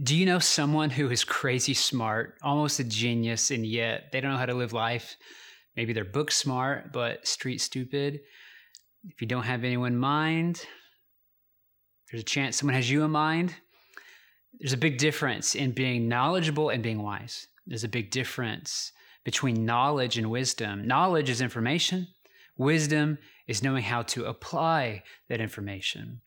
Do you know someone who is crazy smart, almost a genius, and yet they don't know how to live life? Maybe they're book smart, but street stupid. If you don't have anyone in mind, there's a chance someone has you in mind. There's a big difference in being knowledgeable and being wise. There's a big difference between knowledge and wisdom. Knowledge is information. Wisdom is knowing how to apply that information.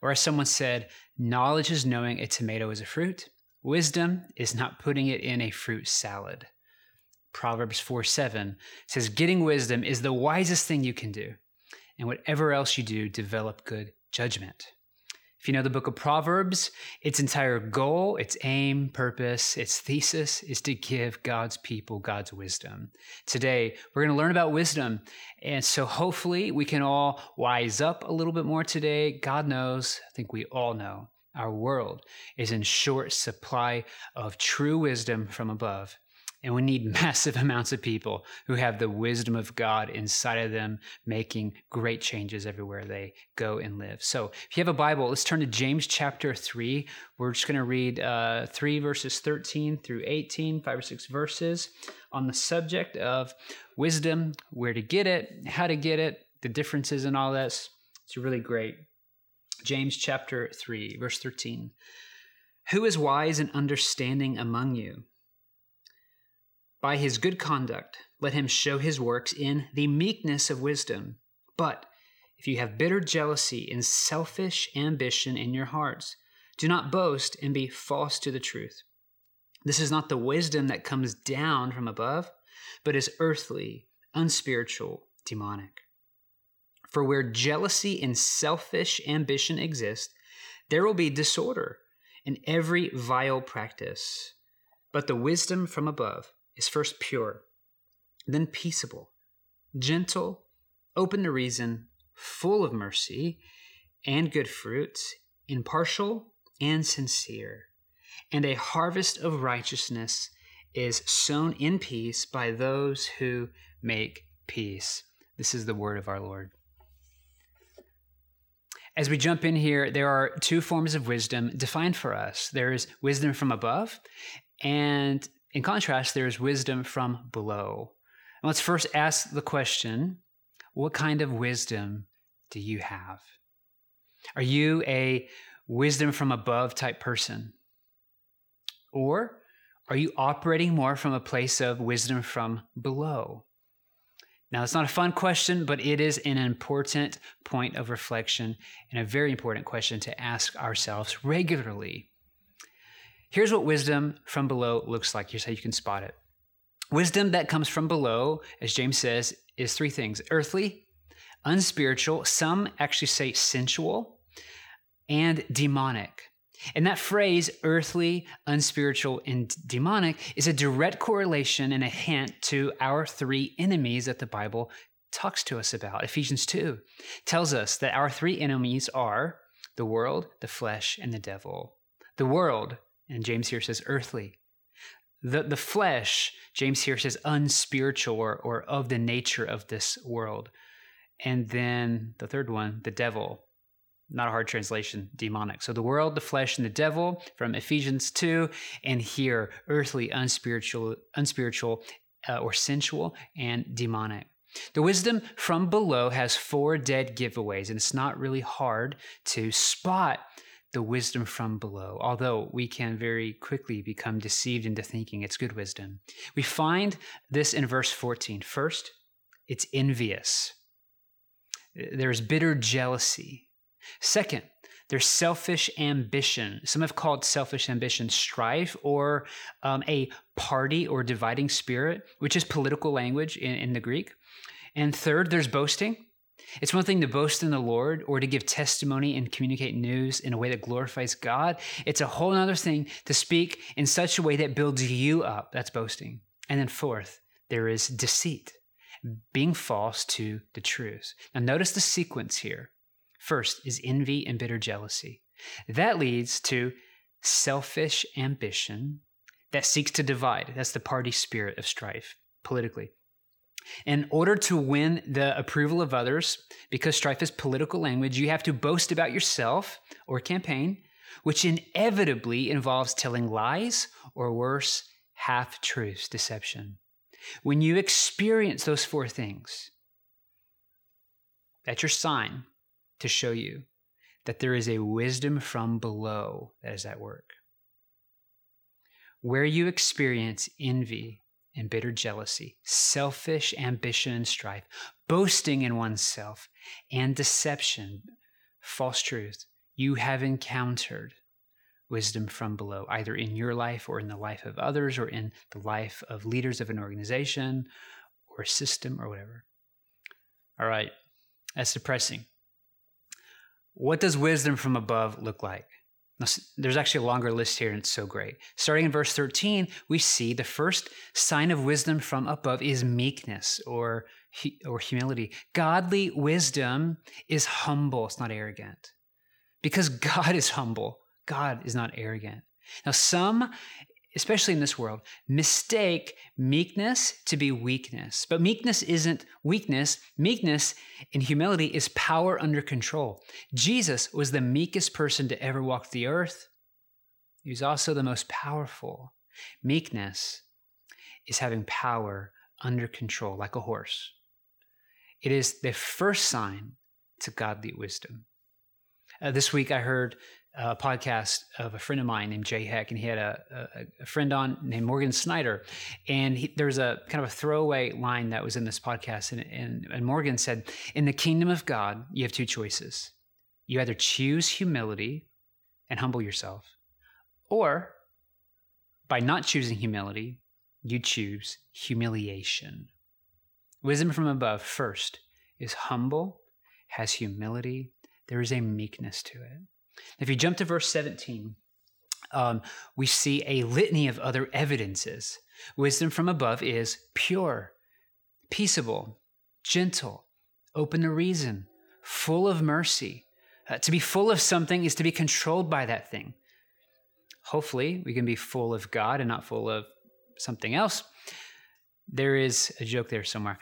Or as someone said, knowledge is knowing a tomato is a fruit. Wisdom is not putting it in a fruit salad. Proverbs 4:7 says, getting wisdom is the wisest thing you can do. And whatever else you do, develop good judgment. If you know the book of Proverbs, its entire goal, its aim, purpose, its thesis is to give God's people God's wisdom. Today, we're going to learn about wisdom. And so hopefully we can all wise up a little bit more today. God knows, I think we all know, our world is in short supply of true wisdom from above. And we need massive amounts of people who have the wisdom of God inside of them, making great changes everywhere they go and live. So if you have a Bible, let's turn to James chapter 3. We're just going to read 3 verses 13 through 18, 5 or 6 verses on the subject of wisdom, where to get it, how to get it, the differences and all that. It's really great. James chapter 3, verse 13. Who is wise and understanding among you? By his good conduct, let him show his works in the meekness of wisdom. But if you have bitter jealousy and selfish ambition in your hearts, do not boast and be false to the truth. This is not the wisdom that comes down from above, but is earthly, unspiritual, demonic. For where jealousy and selfish ambition exist, there will be disorder in every vile practice. But the wisdom from above is first pure, then peaceable, gentle, open to reason, full of mercy and good fruits, impartial and sincere. And a harvest of righteousness is sown in peace by those who make peace. This is the word of our Lord. As we jump in here, there are two forms of wisdom defined for us. There is wisdom from above, and in contrast, there is wisdom from below. And let's first ask the question, what kind of wisdom do you have? Are you a wisdom from above type person? Or are you operating more from a place of wisdom from below? Now, it's not a fun question, but it is an important point of reflection and a very important question to ask ourselves regularly. Here's what wisdom from below looks like. Here's how you can spot it. Wisdom that comes from below, as James says, is three things: earthly, unspiritual, some actually say sensual, and demonic. And that phrase, earthly, unspiritual, and demonic, is a direct correlation and a hint to our three enemies that the Bible talks to us about. Ephesians 2 tells us that our three enemies are the world, the flesh, and the devil. The world, and James here says earthly. The flesh, James here says unspiritual or of the nature of this world. And then the third one, the devil. Not a hard translation, demonic. So the world, the flesh, and the devil from Ephesians 2. And here, earthly, unspiritual, or sensual, and demonic. The wisdom from below has four dead giveaways, and it's not really hard to spot the wisdom from below, although we can very quickly become deceived into thinking it's good wisdom. We find this in verse 14. First, it's envious. There's bitter jealousy. Second, there's selfish ambition. Some have called selfish ambition strife or a party or dividing spirit, which is political language in the Greek. And third, there's boasting. It's one thing to boast in the Lord or to give testimony and communicate news in a way that glorifies God. It's a whole other thing to speak in such a way that builds you up. That's boasting. And then fourth, there is deceit, being false to the truth. Now notice the sequence here. First is envy and bitter jealousy. That leads to selfish ambition that seeks to divide. That's the party spirit of strife politically. In order to win the approval of others, because strife is political language, you have to boast about yourself or campaign which inevitably involves telling lies or worse, half-truths, deception. When you experience those four things, that's your sign to show you that there is a wisdom from below that is at work. Where you experience envy and bitter jealousy, selfish ambition and strife, boasting in oneself, and deception, false truth, you have encountered wisdom from below, either in your life or in the life of others or in the life of leaders of an organization or system or whatever. All right, that's depressing. What does wisdom from above look like? Now, there's actually a longer list here, and it's so great. Starting in verse 13, we see the first sign of wisdom from above is meekness or humility. Godly wisdom is humble. It's not arrogant. Because God is humble. God is not arrogant. Now, some, especially in this world, mistake meekness to be weakness. But meekness isn't weakness. Meekness and humility is power under control. Jesus was the meekest person to ever walk the earth. He was also the most powerful. Meekness is having power under control, like a horse. It is the first sign to godly wisdom. This week I heard a podcast of a friend of mine named Jay Heck, and he had a friend on named Morgan Snyder. And there was a kind of a throwaway line that was in this podcast. And Morgan said, in the kingdom of God, you have two choices. You either choose humility and humble yourself, or by not choosing humility, you choose humiliation. Wisdom from above first is humble, has humility. There is a meekness to it. If you jump to verse 17, we see a litany of other evidences. Wisdom from above is pure, peaceable, gentle, open to reason, full of mercy. To be full of something is to be controlled by that thing. Hopefully, we can be full of God and not full of something else. There is a joke there somewhere.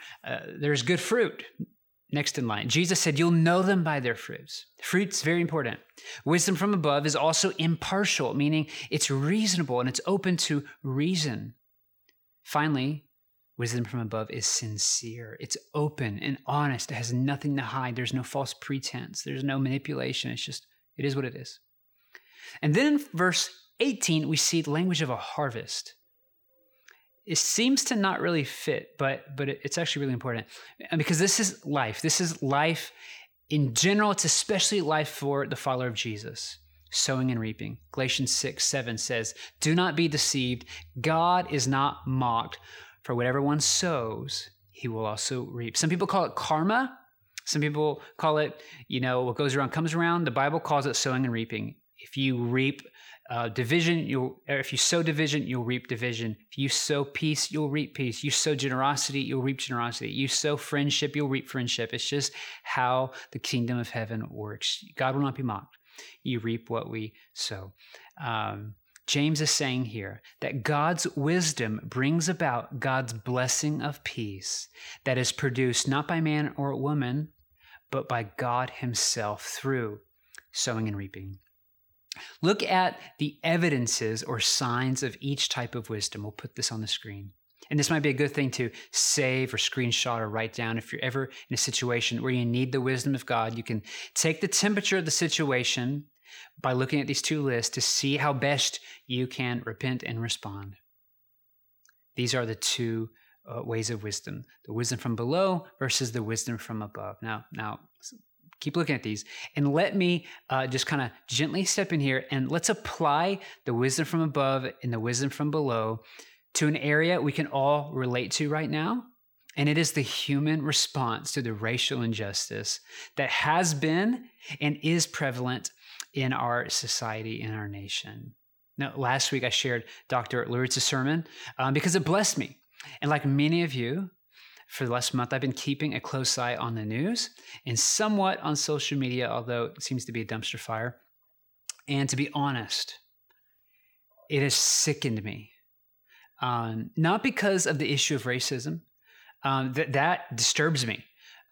There's good fruit. Next in line, Jesus said, you'll know them by their fruits. Fruit's very important. Wisdom from above is also impartial, meaning it's reasonable and it's open to reason. Finally, wisdom from above is sincere. It's open and honest. It has nothing to hide. There's no false pretense. There's no manipulation. It's just, it is what it is. And then in verse 18, we see the language of a harvest. It seems to not really fit, but it's actually really important because this is life. This is life in general. It's especially life for the follower of Jesus, sowing and reaping. Galatians 6:7 says, do not be deceived. God is not mocked, for whatever one sows, he will also reap. Some people call it karma. Some people call it, what goes around comes around. The Bible calls it sowing and reaping. If you reap division, if you sow division, you'll reap division. If you sow peace, you'll reap peace. You sow generosity, you'll reap generosity. You sow friendship, you'll reap friendship. It's just how the kingdom of heaven works. God will not be mocked. You reap what we sow. James is saying here that God's wisdom brings about God's blessing of peace that is produced not by man or woman, but by God himself through sowing and reaping. Look at the evidences or signs of each type of wisdom. We'll put this on the screen. And this might be a good thing to save or screenshot or write down. If you're ever in a situation where you need the wisdom of God, you can take the temperature of the situation by looking at these two lists to see how best you can repent and respond. These are the two ways of wisdom, the wisdom from below versus the wisdom from above. Now. Keep looking at these. And let me just kind of gently step in here and let's apply the wisdom from above and the wisdom from below to an area we can all relate to right now. And it is the human response to the racial injustice that has been and is prevalent in our society, in our nation. Now, last week I shared Dr. Loritts' sermon because it blessed me. And like many of you, for the last month, I've been keeping a close eye on the news and somewhat on social media, although it seems to be a dumpster fire. And to be honest, it has sickened me. Not because of the issue of racism. That disturbs me.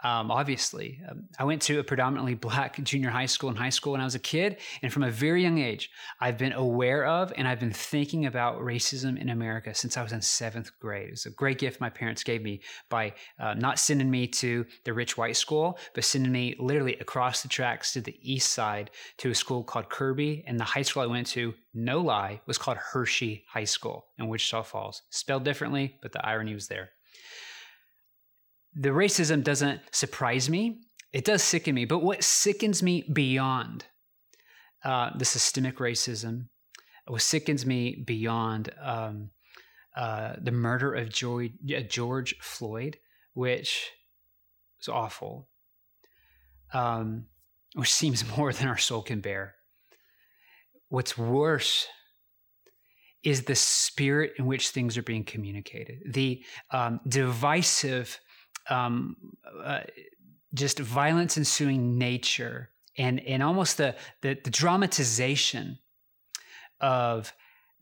obviously. I went to a predominantly black junior high school and high school when I was a kid. And from a very young age, I've been aware of and I've been thinking about racism in America since I was in seventh grade. It was a great gift my parents gave me by not sending me to the rich white school, but sending me literally across the tracks to the east side to a school called Kirby. And the high school I went to, no lie, was called Hershey High School in Wichita Falls. Spelled differently, but the irony was there. The racism doesn't surprise me. It does sicken me. But what sickens me beyond the systemic racism, what sickens me beyond the murder of George Floyd, which is awful, which seems more than our soul can bear. What's worse is the spirit in which things are being communicated, the divisive just violence ensuing nature and almost the dramatization of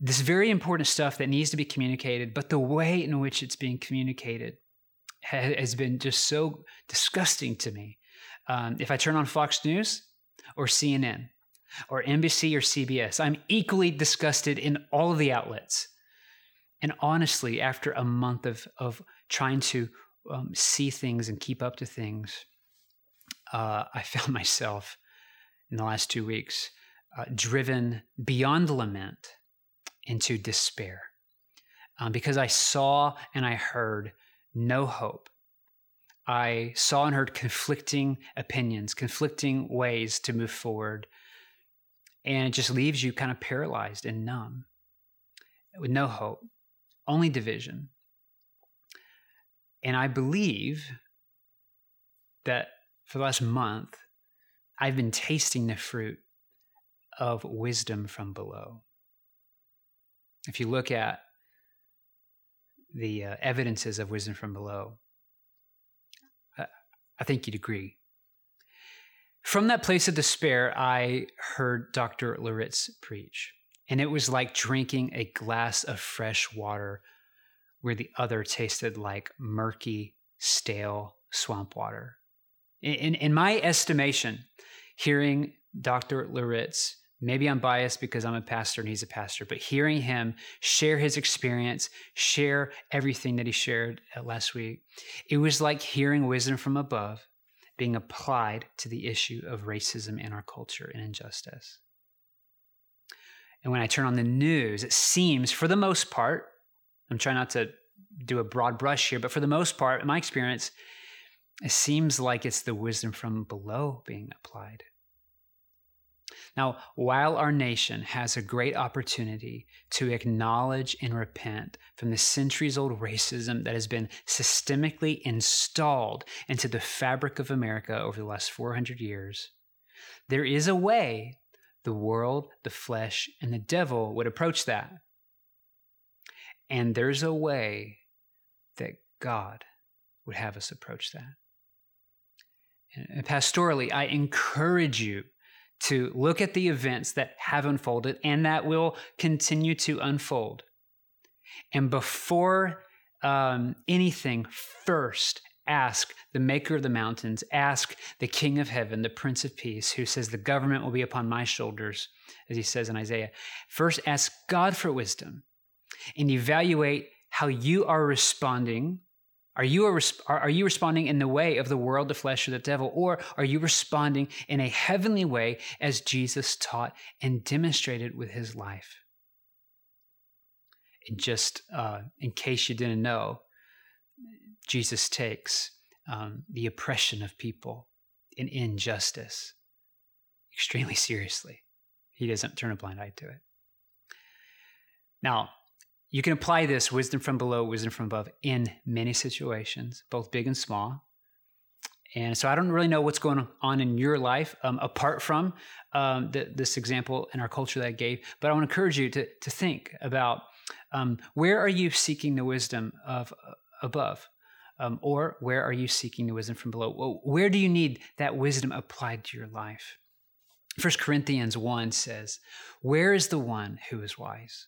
this very important stuff that needs to be communicated, but the way in which it's being communicated has been just so disgusting to me. If I turn on Fox News or CNN or NBC or CBS, I'm equally disgusted in all of the outlets. And honestly, after a month of trying to see things and keep up to things, I found myself in the last 2 weeks driven beyond lament into despair because I saw and I heard no hope. I saw and heard conflicting opinions, conflicting ways to move forward, and it just leaves you kind of paralyzed and numb with no hope, only division. And I believe that for the last month, I've been tasting the fruit of wisdom from below. If you look at the evidences of wisdom from below, I think you'd agree. From that place of despair, I heard Dr. Loritts preach, and it was like drinking a glass of fresh water where the other tasted like murky, stale swamp water. In my estimation, hearing Dr. Loritts, maybe I'm biased because I'm a pastor and he's a pastor, but hearing him share his experience, share everything that he shared last week, it was like hearing wisdom from above being applied to the issue of racism in our culture and injustice. And when I turn on the news, it seems, for the most part, I'm trying not to do a broad brush here, but for the most part, in my experience, it seems like it's the wisdom from below being applied. Now, while our nation has a great opportunity to acknowledge and repent from the centuries-old racism that has been systemically installed into the fabric of America over the last 400 years, there is a way the world, the flesh, and the devil would approach that. And there's a way that God would have us approach that. And pastorally, I encourage you to look at the events that have unfolded and that will continue to unfold. And before anything, first ask the maker of the mountains, ask the King of heaven, the Prince of Peace, who says the government will be upon my shoulders, as he says in Isaiah. First ask God for wisdom, and evaluate how you are responding. Are you responding in the way of the world, the flesh, or the devil? Or are you responding in a heavenly way as Jesus taught and demonstrated with his life? And just in case you didn't know, Jesus takes the oppression of people and injustice extremely seriously. He doesn't turn a blind eye to it. Now, you can apply this wisdom from below, wisdom from above in many situations, both big and small. And so I don't really know what's going on in your life apart from this example in our culture that I gave, but I want to encourage you to think about where are you seeking the wisdom of above, or where are you seeking the wisdom from below? Well, where do you need that wisdom applied to your life? 1 Corinthians 1 says, "Where is the one who is wise?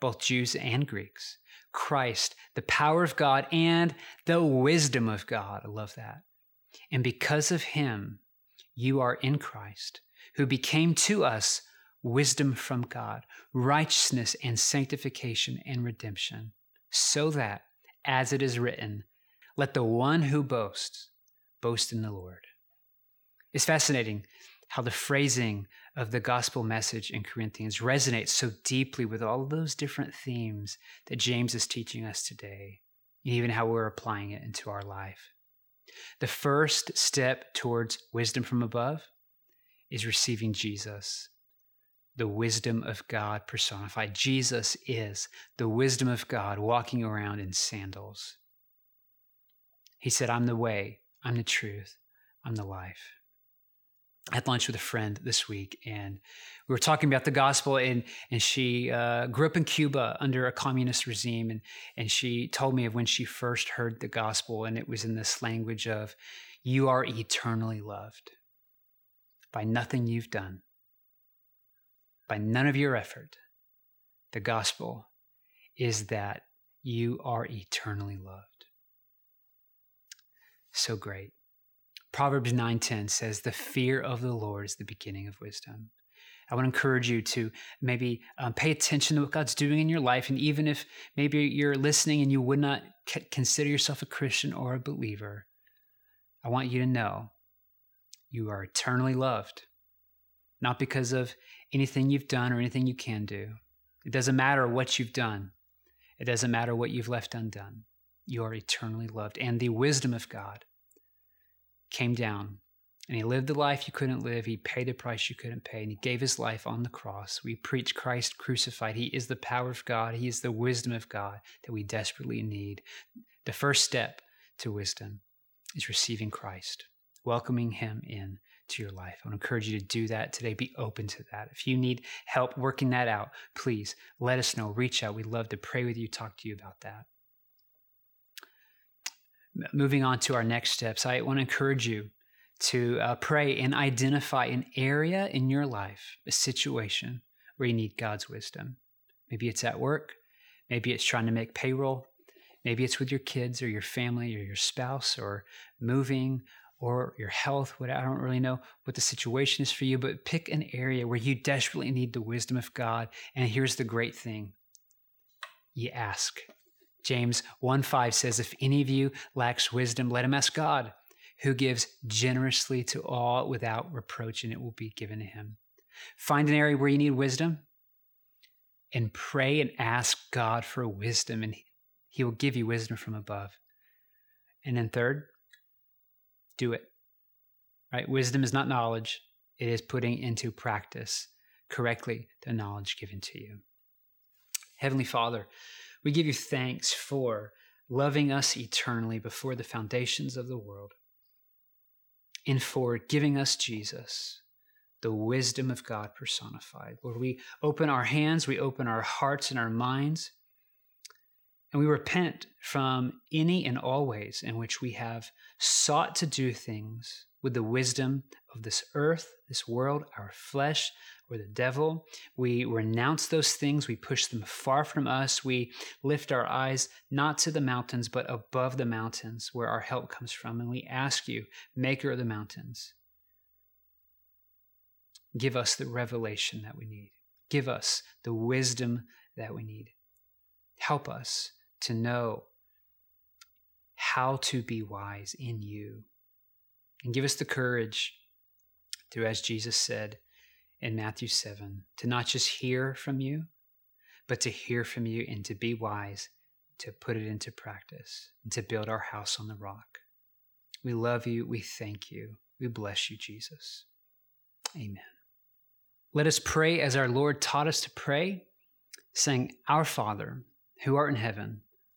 both Jews and Greeks, Christ, the power of God and the wisdom of God. I love that. And because of him, you are in Christ, who became to us wisdom from God, righteousness and sanctification and redemption, so that, as it is written, let the one who boasts, boast in the Lord. It's fascinating how the phrasing of the gospel message in Corinthians resonates so deeply with all of those different themes that James is teaching us today, and even how we're applying it into our life. The first step towards wisdom from above is receiving Jesus, the wisdom of God personified. Jesus is the wisdom of God walking around in sandals. He said, I'm the way, I'm the truth, I'm the life. I had lunch with a friend this week, and we were talking about the gospel, and she grew up in Cuba under a communist regime, and she told me of when she first heard the gospel, and it was in this language of, you are eternally loved by nothing you've done, by none of your effort. The gospel is that you are eternally loved. So great. Proverbs 9:10 says, the fear of the Lord is the beginning of wisdom. I want to encourage you to maybe pay attention to what God's doing in your life. And even if maybe you're listening and you would not consider yourself a Christian or a believer, I want you to know you are eternally loved, not because of anything you've done or anything you can do. It doesn't matter what you've done. It doesn't matter what you've left undone. You are eternally loved. And the wisdom of God came down, and he lived the life you couldn't live. He paid the price you couldn't pay, and he gave his life on the cross. We preach Christ crucified. He is the power of God. He is the wisdom of God that we desperately need. The first step to wisdom is receiving Christ, welcoming him in to your life. I want to encourage you to do that today. Be open to that. If you need help working that out, please let us know. Reach out. We'd love to pray with you, talk to you about that. Moving on to our next steps, I want to encourage you to pray and identify an area in your life, a situation where you need God's wisdom. Maybe it's at work. Maybe it's trying to make payroll. Maybe it's with your kids or your family or your spouse or moving or your health. I don't really know what the situation is for you, but pick an area where you desperately need the wisdom of God. And here's the great thing. You ask. James 1:5 says, if any of you lacks wisdom, let him ask God, who gives generously to all without reproach, and it will be given to him. Find an area where you need wisdom and pray and ask God for wisdom, and he will give you wisdom from above. And then third, do it. Right? Wisdom is not knowledge. It is putting into practice correctly the knowledge given to you. Heavenly Father, we give you thanks for loving us eternally before the foundations of the world and for giving us Jesus, the wisdom of God personified. Lord, we open our hands, we open our hearts and our minds, and we repent from any and all ways in which we have sought to do things with the wisdom of this earth, this world, our flesh, or the devil. We renounce those things. We push them far from us. We lift our eyes not to the mountains, but above the mountains where our help comes from. And we ask you, maker of the mountains, give us the revelation that we need. Give us the wisdom that we need. Help us to know how to be wise in you. And give us the courage to, as Jesus said in Matthew 7, to not just hear from you, but to hear from you and to be wise, to put it into practice, and to build our house on the rock. We love you. We thank you. We bless you, Jesus. Amen. Let us pray as our Lord taught us to pray, saying, Our Father, who art in heaven,